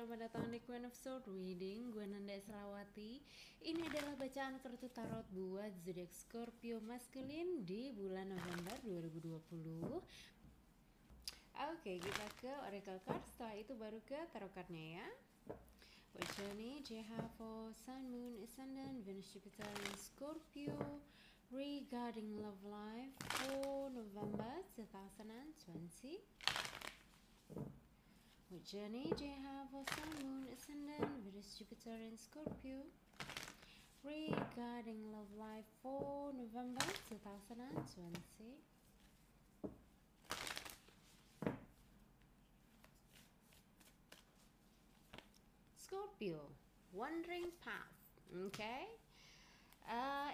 Selamat datang di Queen of Swords Reading. Gue Nanda Esrawati. Ini adalah bacaan kartu tarot buat zodiak Scorpio Maskulin di bulan November 2020. Oke, kita ke oracle card, setelah itu baru ke tarot cardnya ya. Which journey do you have for Sun, Moon, Ascendant, Venus, Jupiter, and Scorpio regarding love life for November 2020? What journey do you have for Sun, Moon, Ascendant, Venus, Jupiter, and Scorpio regarding love life for November 2020? Scorpio, wandering path, okay?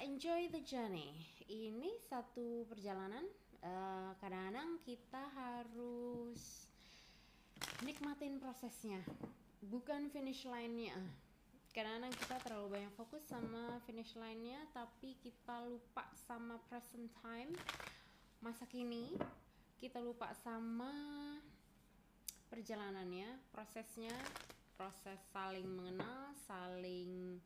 Enjoy the journey. Ini satu perjalanan. Kadang-kadang kita harus nikmatin prosesnya, bukan finish line-nya. Karena kita terlalu banyak fokus sama finish line-nya, tapi kita lupa sama present time, masa kini. Kita lupa sama perjalanannya, prosesnya, proses saling mengenal, saling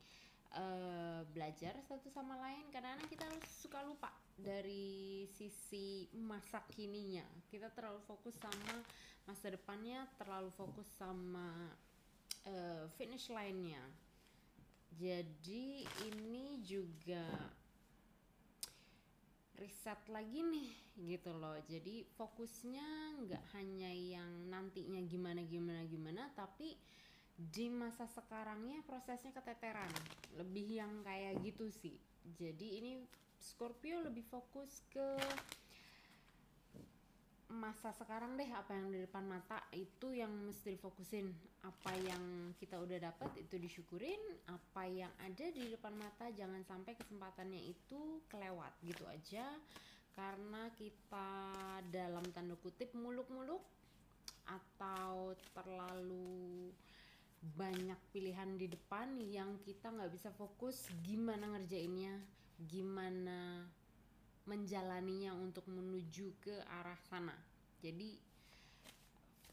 belajar satu sama lain. Karena kita suka lupa dari sisi masa kininya. Kita terlalu fokus sama masa depannya, terlalu fokus sama finish line-nya. Jadi ini juga riset lagi nih gitu loh. Jadi fokusnya nggak hanya yang nantinya gimana, tapi di masa sekarangnya prosesnya keteteran. Lebih yang kayak gitu sih. Jadi ini Scorpio lebih fokus ke masa sekarang deh, apa yang di depan mata itu yang mesti difokusin, apa yang kita udah dapat itu disyukurin, apa yang ada di depan mata jangan sampai kesempatannya itu kelewat gitu aja, karena kita dalam tanda kutip muluk-muluk atau terlalu banyak pilihan di depan yang kita nggak bisa fokus gimana ngerjainnya, gimana menjalaninya untuk menuju ke arah sana. Jadi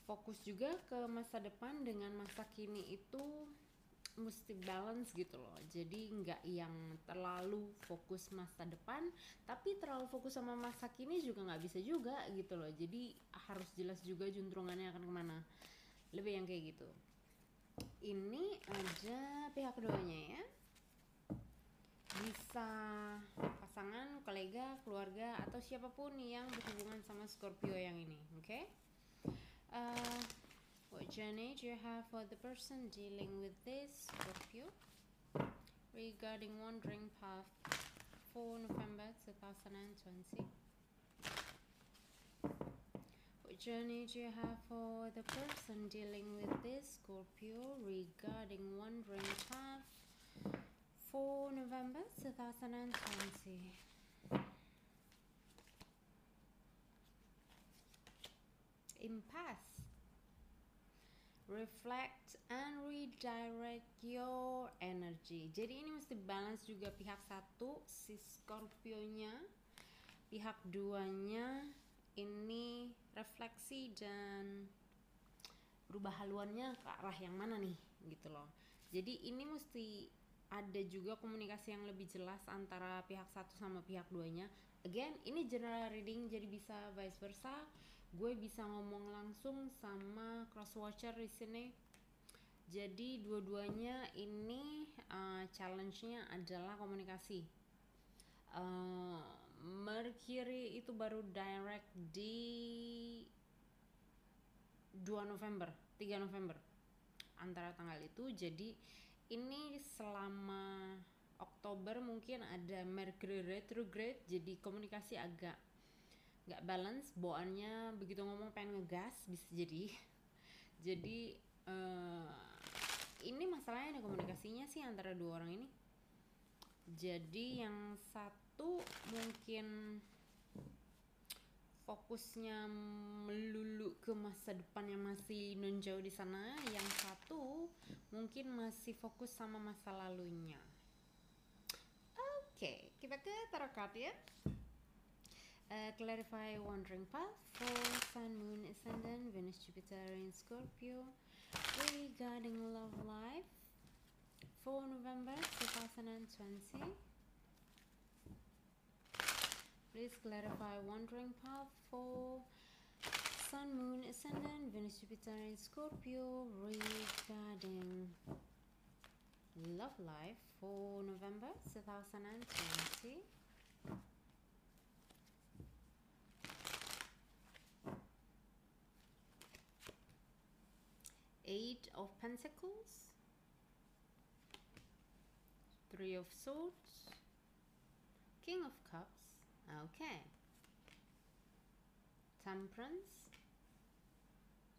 fokus juga ke masa depan dengan masa kini itu mesti balance gitu loh. Jadi nggak yang terlalu fokus masa depan, tapi terlalu fokus sama masa kini juga nggak bisa juga gitu loh. Jadi harus jelas juga juntrungannya akan kemana, lebih yang kayak gitu. Ini aja pihak keduanya ya. Bisa pasangan, kolega, keluarga, atau siapapun yang berhubungan sama Scorpio yang ini, okay? What journey do you have for the person dealing with this Scorpio regarding wandering path for November 2020? What journey do you have for the person dealing with this Scorpio regarding wandering path for November 2020? Impasse. Reflect and redirect your energy. Jadi ini mesti balance juga, pihak satu si Scorpio-nya, pihak duanya ini refleksi dan berubah haluannya ke arah yang mana nih gitu loh. Jadi ini mesti ada juga komunikasi yang lebih jelas antara pihak satu sama pihak duanya. Again, ini general reading, jadi bisa vice versa. Gue bisa ngomong langsung sama cross watcher di sini. Jadi dua-duanya ini challenge-nya adalah komunikasi. Mercury itu baru direct di 3 November antara tanggal itu. Jadi ini selama Oktober mungkin ada Mercury retrograde, jadi komunikasi agak nggak balance. Bawaannya begitu ngomong pengen ngegas, bisa jadi. Jadi ini masalahnya ada komunikasinya sih antara dua orang ini. Jadi yang satu mungkin fokusnya melulu ke masa depan yang masih nunjau di sana, yang satu mungkin masih fokus sama masa lalunya. Oke, kita ke tarot card ya. Clarify wandering path for Sun, Moon, Ascendant, Venus, Jupiter, and Scorpio regarding love life for November 2020. Please clarify wandering path for Sun, Moon, Ascendant, Venus, Jupiter in Scorpio regarding love life for November 2020. Eight of Pentacles, Three of Swords, King of Cups. Okay. Temperance,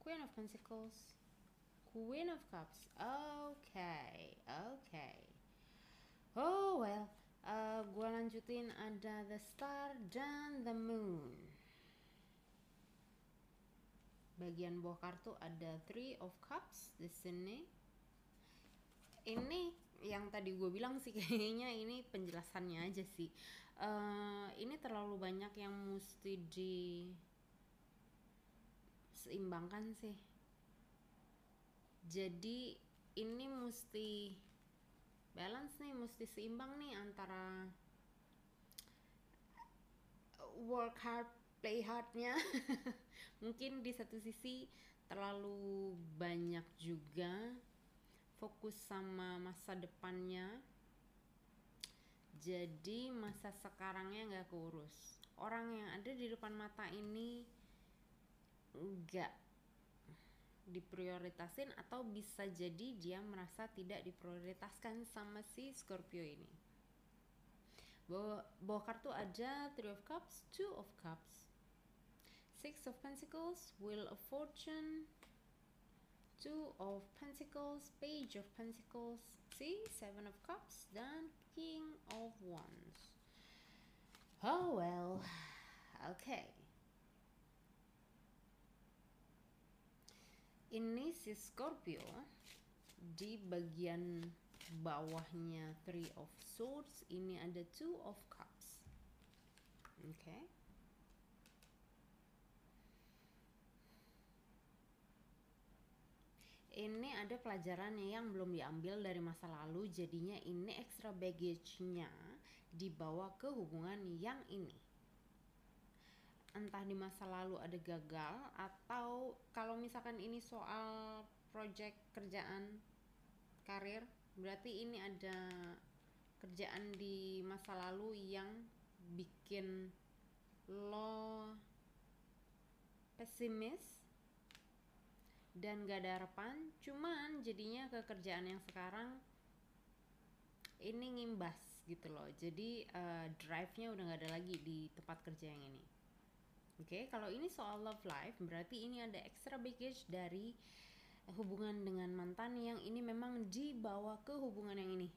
Queen of Pentacles, Queen of Cups. Okay. Oh well. Gua lanjutin, ada the Star dan the Moon. Bagian bawah kartu ada Three of Cups di sini. Ini yang tadi gue bilang sih, kayaknya ini penjelasannya aja sih. Ini terlalu banyak yang mesti diseimbangkan sih. Jadi ini mesti balance nih, mesti seimbang nih antara work hard play hardnya. Mungkin di satu sisi terlalu banyak juga fokus sama masa depannya, jadi masa sekarangnya nggak keurus. Orang yang ada di depan mata ini nggak diprioritasin, atau bisa jadi dia merasa tidak diprioritaskan sama si Scorpio ini. Bawah kartu aja Three of Cups, Two of Cups, Six of Pentacles, Wheel of Fortune, Two of Pentacles, Page of Pentacles, see, Seven of Cups, dan King of Wands. Oh well, okay. Ini si Scorpio di bagian bawahnya Three of Swords, ini ada Two of Cups. Okay. Ini ada pelajaran yang belum diambil dari masa lalu, jadinya ini extra baggage-nya dibawa ke hubungan yang ini. Entah di masa lalu ada gagal, atau kalau misalkan ini soal project kerjaan, karir, berarti ini ada kerjaan di masa lalu yang bikin lo pesimis dan gak ada harapan. Cuman jadinya ke kerjaan yang sekarang ini ngimbas gitu loh. Jadi drive-nya udah gak ada lagi di tempat kerja yang ini. Oke, kalau ini soal love life, berarti ini ada extra baggage dari hubungan dengan mantan yang ini memang dibawa ke hubungan yang ini.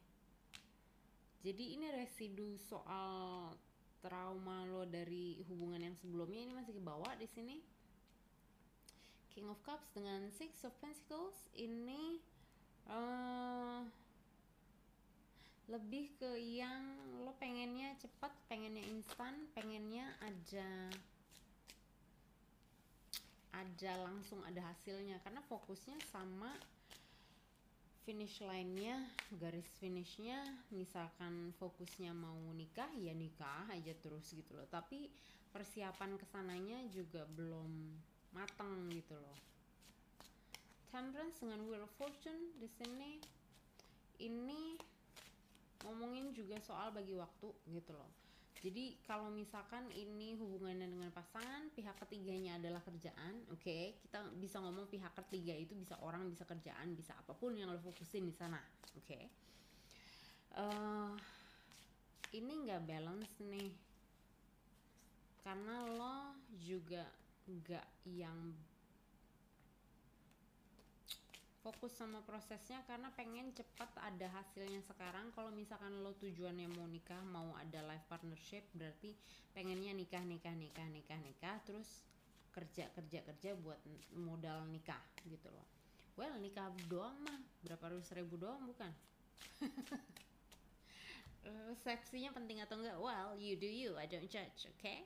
Jadi ini residu soal trauma lo dari hubungan yang sebelumnya, ini masih dibawa di sini. King of Cups dengan Six of Pentacles ini lebih ke yang lo pengennya cepat, pengennya instan, pengennya ada langsung ada hasilnya, karena fokusnya sama finish line-nya, garis finishnya. Misalkan fokusnya mau nikah, ya nikah aja terus gitu loh, tapi persiapan kesananya juga belum mateng gitu loh. Temperance dengan Wheel of Fortune di sini, ini ngomongin juga soal bagi waktu gitu loh. Jadi kalau misalkan ini hubungannya dengan pasangan, pihak ketiganya adalah kerjaan, oke, kita bisa ngomong pihak ketiga itu bisa orang, bisa kerjaan, bisa apapun yang lo fokusin di sana, oke. Ini nggak balance nih, karena lo juga nggak yang fokus sama prosesnya, karena pengen cepat ada hasilnya sekarang. Kalau misalkan lo tujuannya mau nikah, mau ada life partnership, berarti pengennya nikah, terus kerja buat modal nikah gitu loh. Well, nikah doang mah berapa ratus ribu doang, bukan? Resepsinya penting atau enggak? Well, you do you, I don't judge, okay?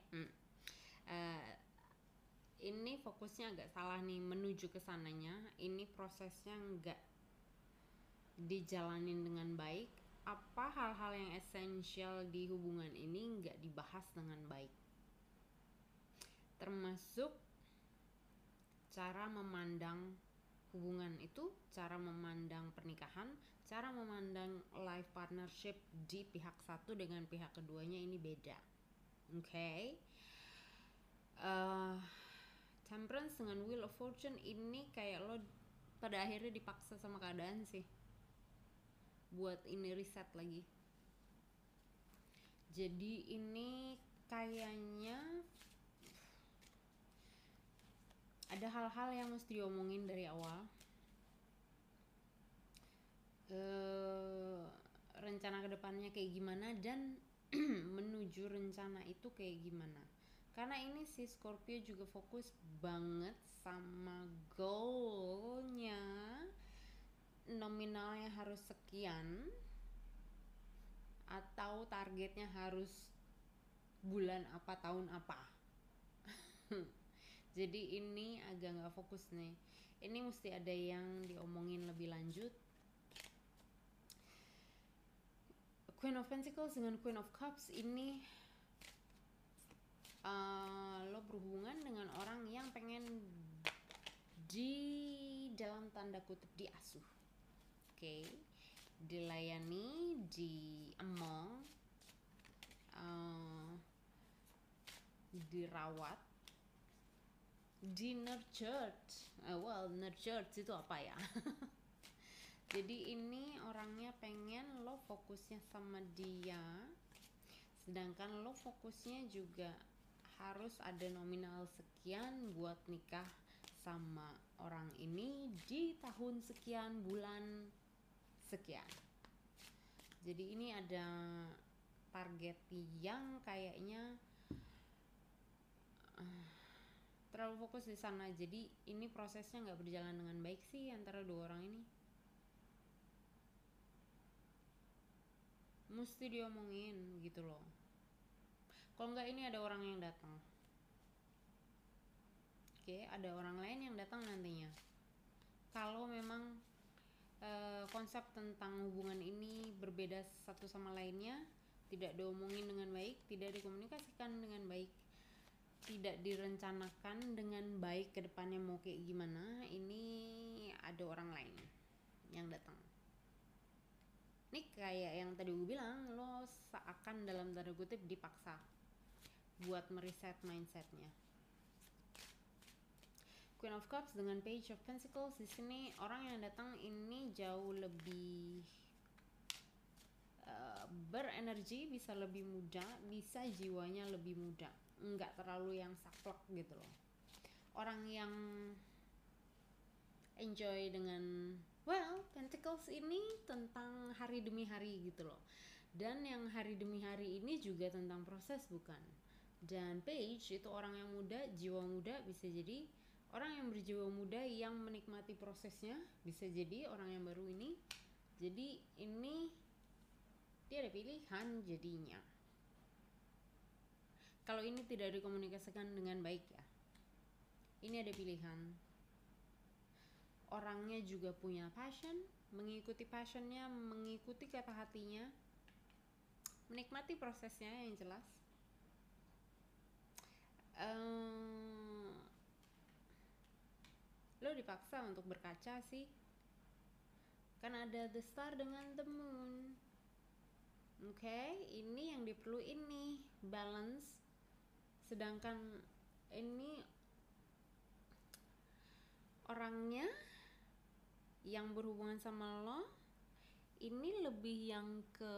ini fokusnya agak salah nih menuju ke sananya. Ini prosesnya nggak dijalanin dengan baik. Apa hal-hal yang esensial di hubungan ini nggak dibahas dengan baik? Termasuk cara memandang hubungan itu, cara memandang pernikahan, cara memandang life partnership di pihak satu dengan pihak keduanya ini beda. Oke. Temperance dengan Wheel of Fortune ini kayak lo pada akhirnya dipaksa sama keadaan sih buat ini riset lagi. Jadi ini kayaknya ada hal-hal yang mesti diomongin dari awal. Rencana kedepannya kayak gimana dan menuju rencana itu kayak gimana. Karena ini si Scorpio juga fokus banget sama goalnya. Nominalnya harus sekian. Atau targetnya harus bulan apa, tahun apa. Jadi ini agak nggak fokus nih. Ini mesti ada yang diomongin lebih lanjut. Queen of Pentacles dengan Queen of Cups ini lo berhubungan dengan orang yang pengen di dalam tanda kutip diasuh. Oke. Dilayani, diemong, dirawat. Di-nurtured, nurtured itu apa ya? Jadi ini orangnya pengen lo fokusnya sama dia, sedangkan lo fokusnya juga harus ada nominal sekian buat nikah sama orang ini di tahun sekian, bulan sekian. Jadi ini ada target yang kayaknya terlalu fokus di sana. Jadi ini prosesnya nggak berjalan dengan baik sih antara dua orang ini. Mesti diomongin gitu loh. Kalau nggak ini ada orang yang datang. Oke, ada orang lain yang datang nantinya. Kalau memang konsep tentang hubungan ini berbeda satu sama lainnya, tidak diomongin dengan baik, tidak dikomunikasikan dengan baik, tidak direncanakan dengan baik ke depannya mau kayak gimana, ini ada orang lain yang datang. Ini kayak yang tadi gue bilang, lo seakan dalam tanda kutip dipaksa buat meriset mindsetnya. Queen of Cups dengan Page of Pentacles, di sini orang yang datang ini jauh lebih berenergi, bisa lebih muda, bisa jiwanya lebih muda. Nggak terlalu yang saklek gitu loh. Orang yang enjoy dengan Pentacles ini tentang hari demi hari gitu loh. Dan yang hari demi hari ini juga tentang proses, bukan? Dan Page itu orang yang muda, jiwa muda, bisa jadi orang yang berjiwa muda yang menikmati prosesnya, bisa jadi orang yang baru ini. Jadi ini dia ada pilihan jadinya. Kalau ini tidak dikomunikasikan dengan baik ya, ini ada pilihan. Orangnya juga punya passion, mengikuti passionnya, mengikuti kata hatinya, menikmati prosesnya yang jelas. Lo dipaksa untuk berkaca sih, kan ada the star dengan the moon. Oke, ini yang diperluin nih, balance. Sedangkan ini orangnya yang berhubungan sama lo ini lebih yang ke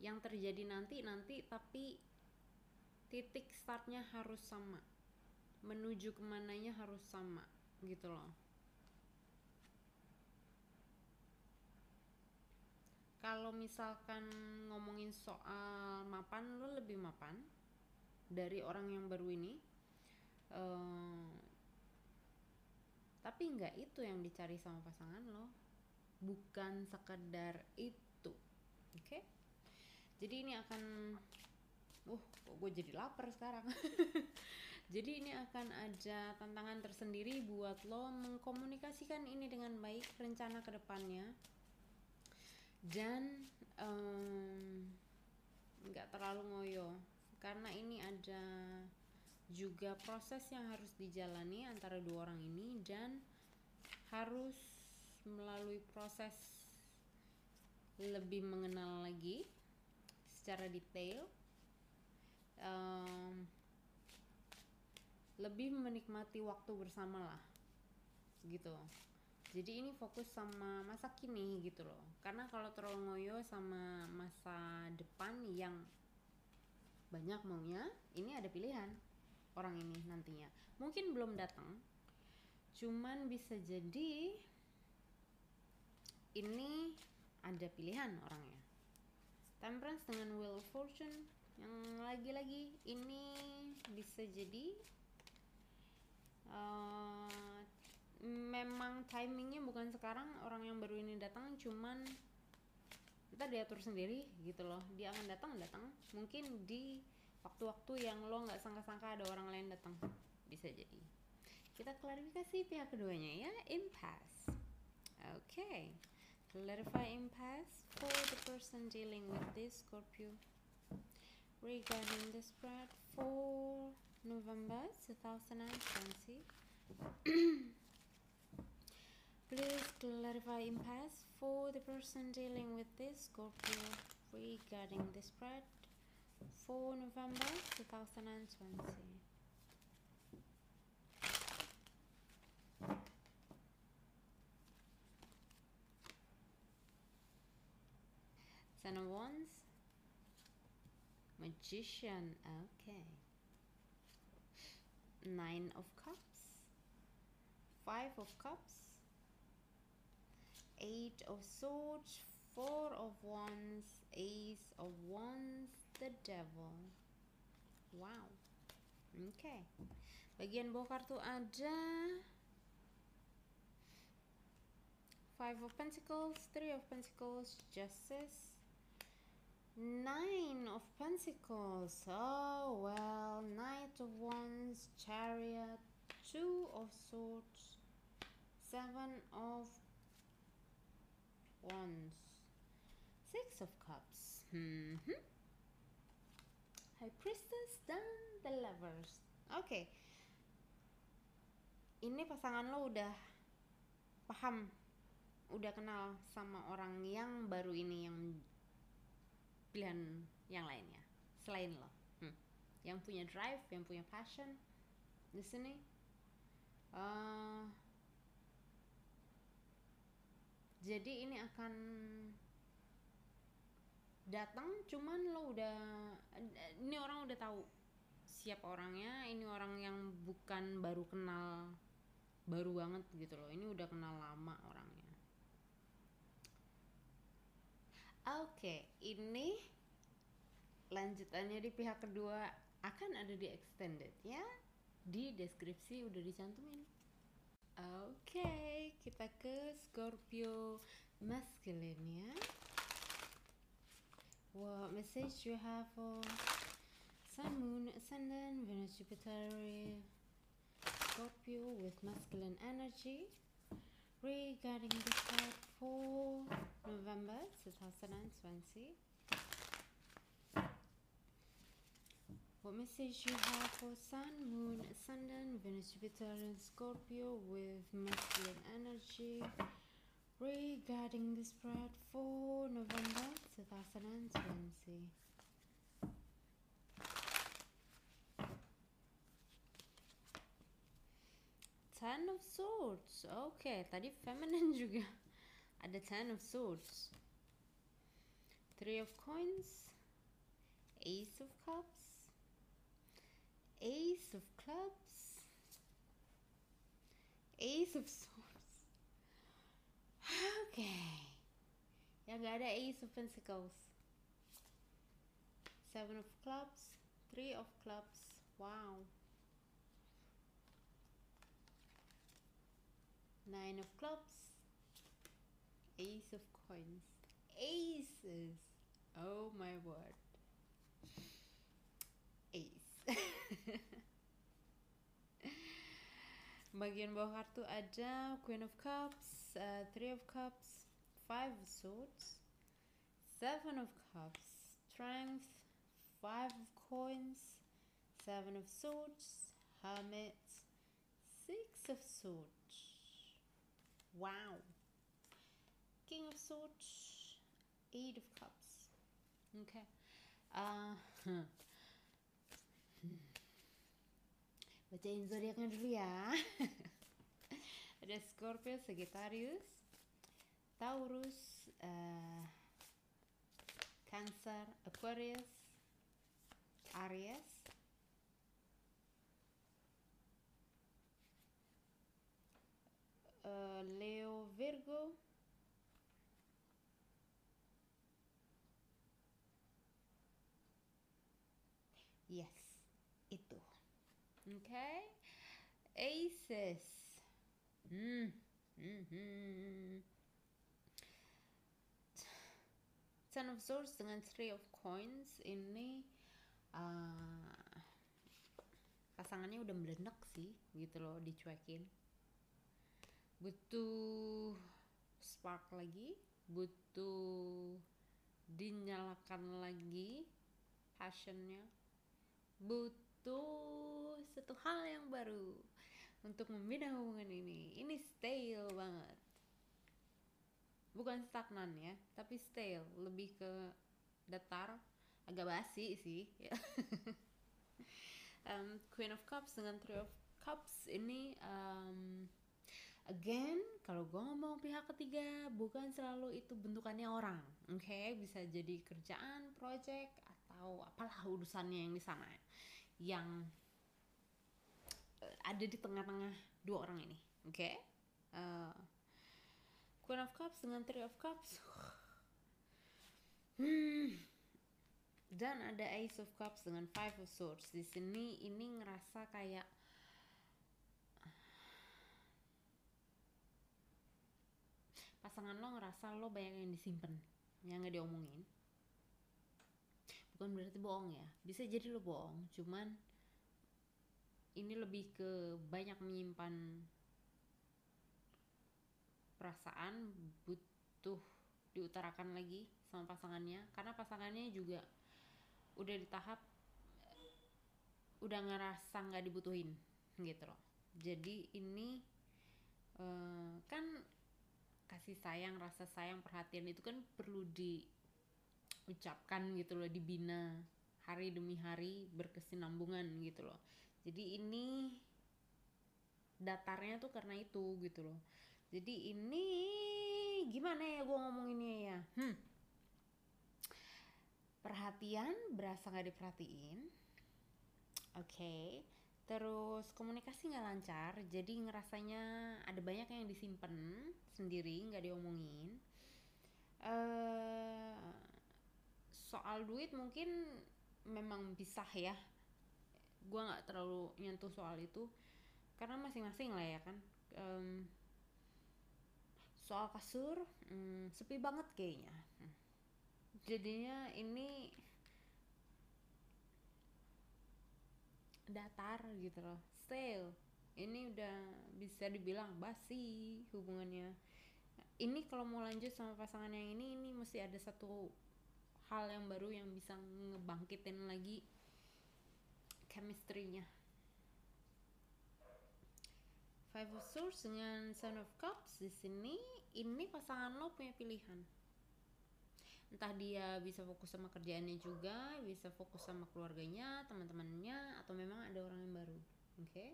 yang terjadi nanti, tapi titik startnya harus sama, menuju kemananya harus sama gitu loh. Kalau misalkan ngomongin soal mapan, lo lebih mapan dari orang yang baru ini. Tapi nggak itu yang dicari sama pasangan lo. Bukan sekedar itu. Oke? Jadi ini akan Kok gue jadi lapar sekarang. Jadi ini akan ada tantangan tersendiri buat lo mengkomunikasikan ini dengan baik, rencana ke depannya, dan nggak terlalu ngoyo, karena ini ada juga proses yang harus dijalani antara dua orang ini, dan harus melalui proses lebih mengenal lagi secara detail, lebih menikmati waktu bersama lah gitu. Jadi ini fokus sama masa kini gitu loh, karena kalau terlalu ngoyo sama masa depan yang banyak maunya, ini ada pilihan orang ini nantinya, mungkin belum datang, cuman bisa jadi ini ada pilihan orangnya. Temperance dengan Wheel of Fortune, yang lagi-lagi ini bisa jadi memang timingnya bukan sekarang, orang yang baru ini datang, cuman kita diatur sendiri gitu loh, dia akan datang mungkin di waktu-waktu yang lo nggak sangka-sangka ada orang lain datang, bisa jadi. Kita klarifikasi pihak keduanya ya, impasse. Okay, clarify impasse for the person dealing with this Scorpio regarding the spread for November 2020. Please clarify impasse for the person dealing with this Scorpio regarding the spread for November 2020. Ten of Wands, Magician, okay. Nine of Cups, Five of Cups, Eight of Swords, Four of Wands, Ace of Wands, the Devil. Wow. Okay. Bagian bawah kartu ada Five of Pentacles, Three of Pentacles, Justice, Nine of Pentacles, oh well, Knight of Wands, Chariot, Two of Swords, Seven of Wands, Six of Cups, High Priestess dan The Lovers. Okay. Ini pasangan lo udah paham, udah kenal sama orang yang baru ini, yang pilihan yang lainnya selain lo, yang punya drive, yang punya passion di sini. Jadi ini akan datang, cuman lo udah, ini orang udah tahu siapa orangnya. Ini orang yang bukan baru kenal, baru banget gitu loh, ini udah kenal lama orangnya. Oke, ini lanjutannya di pihak kedua akan ada di extended ya, di deskripsi udah dicantumin. Oke, kita ke Scorpio Masculine ya. What message you have for Sun, Moon, Ascendant, Venus, Jupiter, Scorpio with masculine energy regarding the card for November 2020. What message you have for Sun, Moon, Ascendant, Venus, Jupiter, and Scorpio with masculine energy regarding the spread for November 2020. Ten of Swords, okay, tadi feminine juga. Ada Ten of Swords, Three of Coins, Ace of Cups, Ace of Clubs, Ace of Swords. Okay, yang gak ada Ace of Pentacles, Seven of Clubs, Three of Clubs. Wow. Nine of Clubs, Ace of Coins, aces, oh my word. Bagian bawah kartu ada Queen of Cups, Three of Cups, Five of Swords, Seven of Cups, Strength, Five of Coins, Seven of Swords, Hermit, Six of Swords. Wow. King of Swords, Eight of Cups. Okay. Bacain zodiaknya dulu ya. Ada Scorpio, Sagittarius, Taurus, Cancer, Aquarius, Aries, Leo, Virgo, yes, itu. Okay, Aces. Ten of Swords dengan Three of Coins ini pasangannya udah melenak sih, gitu loh, dicuekin. Butuh spark lagi, butuh dinyalakan lagi passionnya. Butuh satu hal yang baru untuk membina hubungan ini. Ini stale banget. Bukan stagnan ya, tapi stale, lebih ke datar, agak basi sih. Queen of Cups dengan Three of Cups ini again, kalau gue ngomong pihak ketiga, bukan selalu itu bentukannya orang. Oke, bisa jadi kerjaan, project, atau apalah urusannya yang di sana, yang ada di tengah-tengah dua orang ini. Oke, Queen of Cups dengan Three of Cups, dan ada Ace of Cups dengan Five of Swords. Di sini ini ngerasa kayak pasangan lo ngerasa lo banyak yang disimpan, yang nggak diomongin. Bukan berarti bohong ya, bisa jadi lo bohong, cuman ini lebih ke banyak menyimpan perasaan, butuh diutarakan lagi sama pasangannya, karena pasangannya juga udah di tahap udah ngerasa nggak dibutuhin gitu loh. Jadi ini kan kasih sayang, rasa sayang, perhatian itu kan perlu di ucapkan gitu loh, dibina hari demi hari, berkesinambungan gitu loh. Jadi ini datarnya tuh karena itu gitu loh. Jadi ini gimana ya gue ngomonginnya ya, perhatian berasa gak diperhatiin. Oke. Terus komunikasi gak lancar, jadi ngerasanya ada banyak yang disimpan sendiri, gak diomongin. Soal duit mungkin memang pisah ya, gue nggak terlalu nyentuh soal itu karena masing-masing lah ya kan. Soal kasur sepi banget kayaknya, jadinya ini datar gitu loh, stale. Ini udah bisa dibilang basi hubungannya. Ini kalau mau lanjut sama pasangan yang ini mesti ada satu hal yang baru yang bisa ngebangkitin lagi chemistry-nya. Five of Swords dengan Seven of Cups di sini, ini pasangan lo punya pilihan. Entah dia bisa fokus sama kerjaannya juga, bisa fokus sama keluarganya, teman-temannya, atau memang ada orang yang baru. Oke.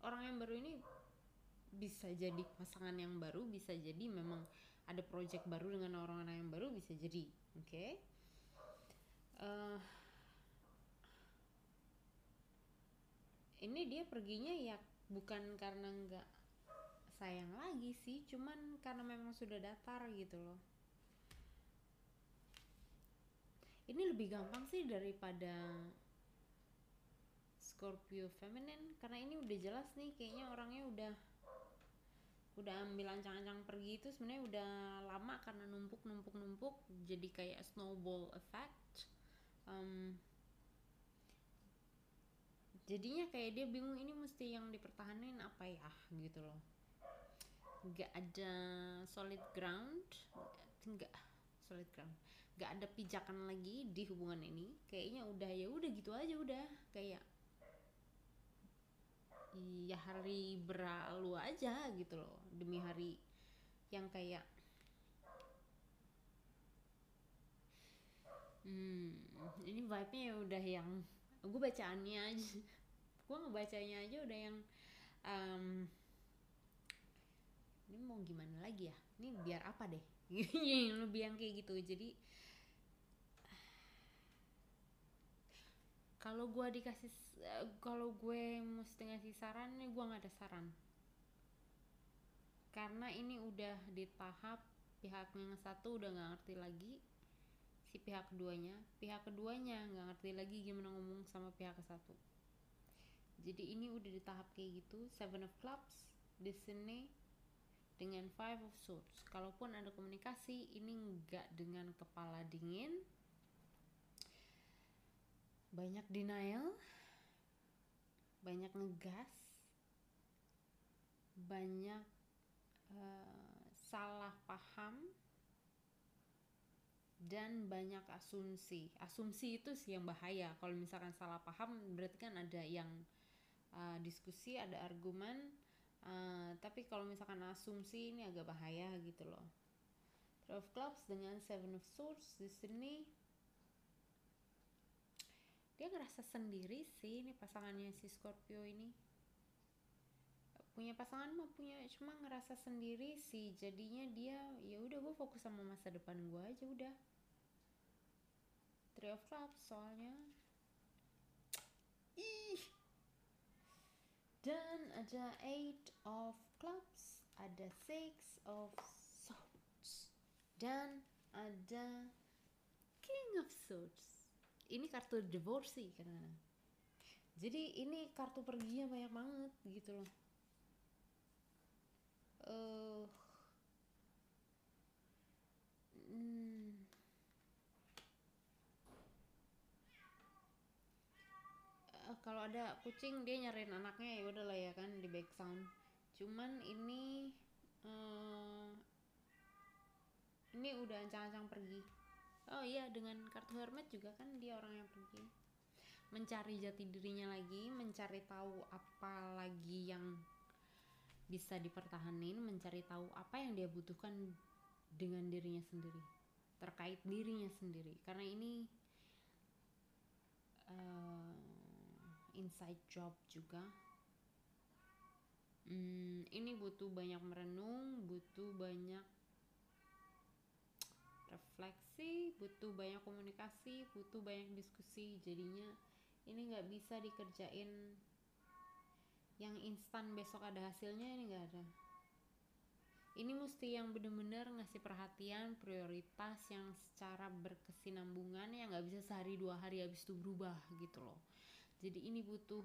Orang yang baru ini bisa jadi pasangan yang baru, bisa jadi memang ada project baru dengan orang-orang yang baru, bisa jadi. Oke. Ini dia perginya ya bukan karena nggak sayang lagi sih, cuman karena memang sudah datar gitu loh. Ini lebih gampang sih daripada Scorpio Feminine, karena ini udah jelas nih kayaknya orangnya udah ambil ancang-ancang pergi itu sebenarnya udah lama, karena numpuk jadi kayak snowball effect. jadinya kayak dia bingung, ini mesti yang dipertahanin apa ya gitu loh. Nggak ada solid ground, nggak ada pijakan lagi di hubungan ini. Kayaknya udah ya udah gitu aja udah, kayak ya hari berlalu aja gitu loh, demi hari yang kayak ini vibe-nya udah yang gue bacaannya aja, gue ngebacanya aja udah yang ini mau gimana lagi ya, ini biar apa deh yang lebih yang kayak gitu. Jadi kalau gue dikasih, kalau gue mesti ngasih saran nih, gue nggak ada saran karena ini udah di tahap pihak yang satu udah nggak ngerti lagi si pihak keduanya nggak ngerti lagi gimana ngomong sama pihak ke satu. Jadi ini udah di tahap kayak gitu. 7 of Clubs di sini dengan 5 of Swords. Kalaupun ada komunikasi, ini nggak dengan kepala dingin, banyak denial, banyak ngegas, banyak salah paham, dan banyak asumsi. Asumsi itu sih yang bahaya. Kalau misalkan salah paham berarti kan ada yang diskusi, ada argumen, tapi kalau misalkan asumsi ini agak bahaya gitu loh. 12 of Clubs dengan 7 of Swords di sini. Dia ngerasa sendiri sih ini pasangannya si Scorpio ini. Punya pasangan mah punya, cuma ngerasa sendiri sih. Jadinya dia ya udah gue fokus sama masa depan gue aja udah. 3 of Clubs soalnya. Dan ada 8 of Clubs, ada 6 of Swords, dan ada King of Swords. Ini kartu divorce karena. Jadi ini kartu perginya banyak banget gitu loh. Kalau ada kucing dia nyariin anaknya, ya udah lah ya kan di back sound. Cuman ini udah ancang-ancang pergi. Oh iya, dengan kartu Hermit juga kan dia orang yang pergi mencari jati dirinya lagi, mencari tahu apa lagi yang bisa dipertahanin, mencari tahu apa yang dia butuhkan dengan dirinya sendiri, terkait dirinya sendiri. Karena ini inside job juga. Ini butuh banyak merenung, butuh banyak refleksi, butuh banyak komunikasi, butuh banyak diskusi. Jadinya ini nggak bisa dikerjain yang instan besok ada hasilnya, ini nggak ada. Ini mesti yang bener-bener ngasih perhatian, prioritas yang secara berkesinambungan, yang nggak bisa sehari dua hari habis itu berubah gitu loh. Jadi ini butuh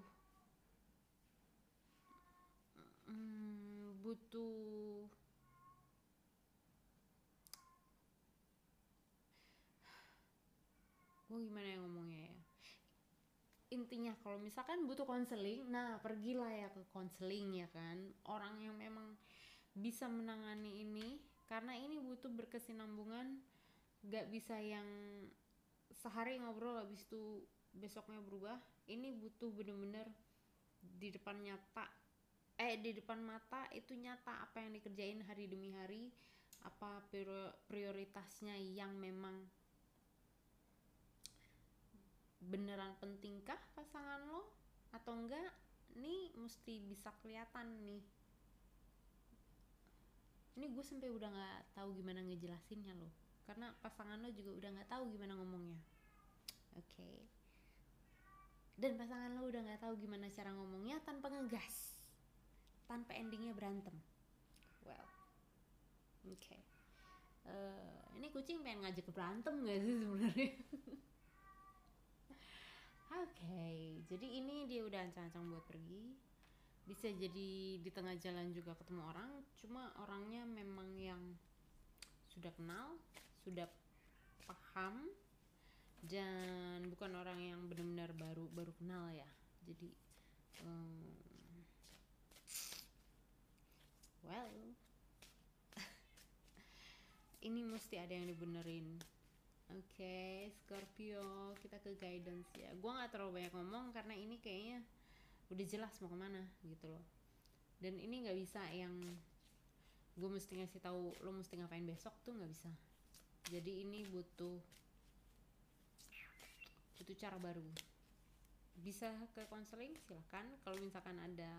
gue gimana yang ngomongnya ya, intinya kalau misalkan butuh konseling, nah pergilah ya ke konseling ya kan, orang yang memang bisa menangani ini. Karena ini butuh berkesinambungan, gak bisa yang sehari ngobrol habis itu besoknya berubah. Ini butuh bener-bener di depan nyata, di depan mata itu nyata apa yang dikerjain hari demi hari, apa prioritasnya yang memang beneran pentingkah pasangan lo atau enggak. Nih mesti bisa kelihatan nih. Ini gue sampai udah nggak tahu gimana ngejelasinnya lo, karena pasangan lo juga udah nggak tahu gimana ngomongnya. Oke. Dan pasangan lo udah nggak tahu gimana cara ngomongnya tanpa ngegas, tanpa endingnya berantem. Well, oke. Ini kucing pengen ngajak ke berantem nggak sih sebenarnya? Oke, jadi ini dia udah ancang-ancang buat pergi. Bisa jadi di tengah jalan juga ketemu orang, cuma orangnya memang yang sudah kenal, sudah paham, dan bukan orang yang benar-benar baru kenal ya. Jadi well ini mesti ada yang dibenerin. Oke, Scorpio, kita ke guidance ya. Gua nggak terlalu banyak ngomong karena ini kayaknya udah jelas mau kemana gitu loh. Dan ini nggak bisa yang gue mesti ngasih tahu lo mesti ngapain besok tuh, nggak bisa. Jadi ini butuh cara baru. Bisa ke konseling silahkan. Kalau misalkan ada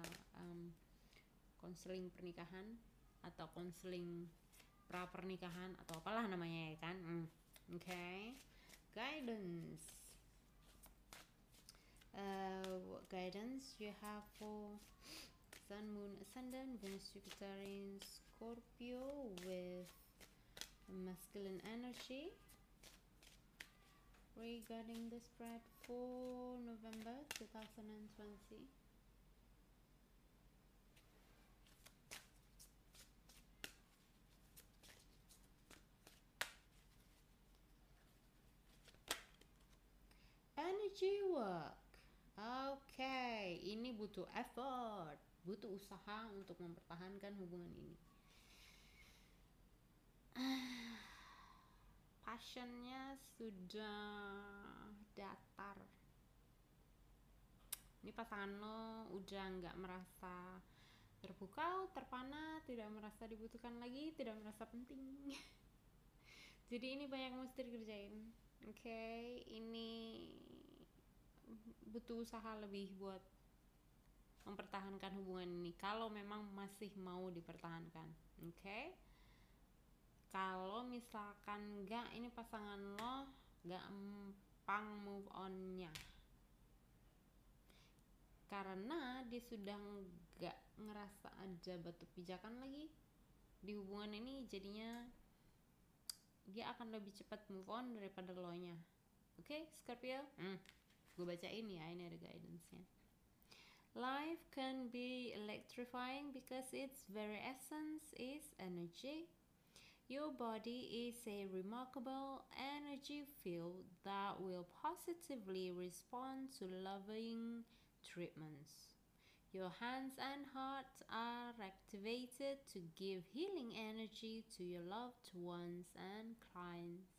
konseling pernikahan atau konseling pra pernikahan atau apalah namanya ya kan. Okay. Guidance. What guidance you have for Sun, Moon, Ascendant, Venus, Jupiter in Scorpio with masculine energy regarding the spread for November 2020. Energy work. Okay, ini butuh effort, butuh usaha untuk mempertahankan hubungan ini. Passionnya sudah datar. Ini pasangan lo udah nggak merasa terpukau, terpana, tidak merasa dibutuhkan lagi, tidak merasa penting. Jadi ini banyak mesti dikerjain. Oke, ini butuh usaha lebih buat mempertahankan hubungan ini kalau memang masih mau dipertahankan. Oke. Kalau misalkan enggak, ini pasangan lo gampang move on-nya. Karena dia sudah enggak ngerasa ada batu pijakan lagi di hubungan ini, jadinya dia akan lebih cepat move on daripada lo-nya. Oke, Scorpio? Gue bacain ya, ini ada guidance-nya. Life can be electrifying because its very essence is energy. Your body is a remarkable energy field that will positively respond to loving treatments. Your hands and heart are activated to give healing energy to your loved ones and clients.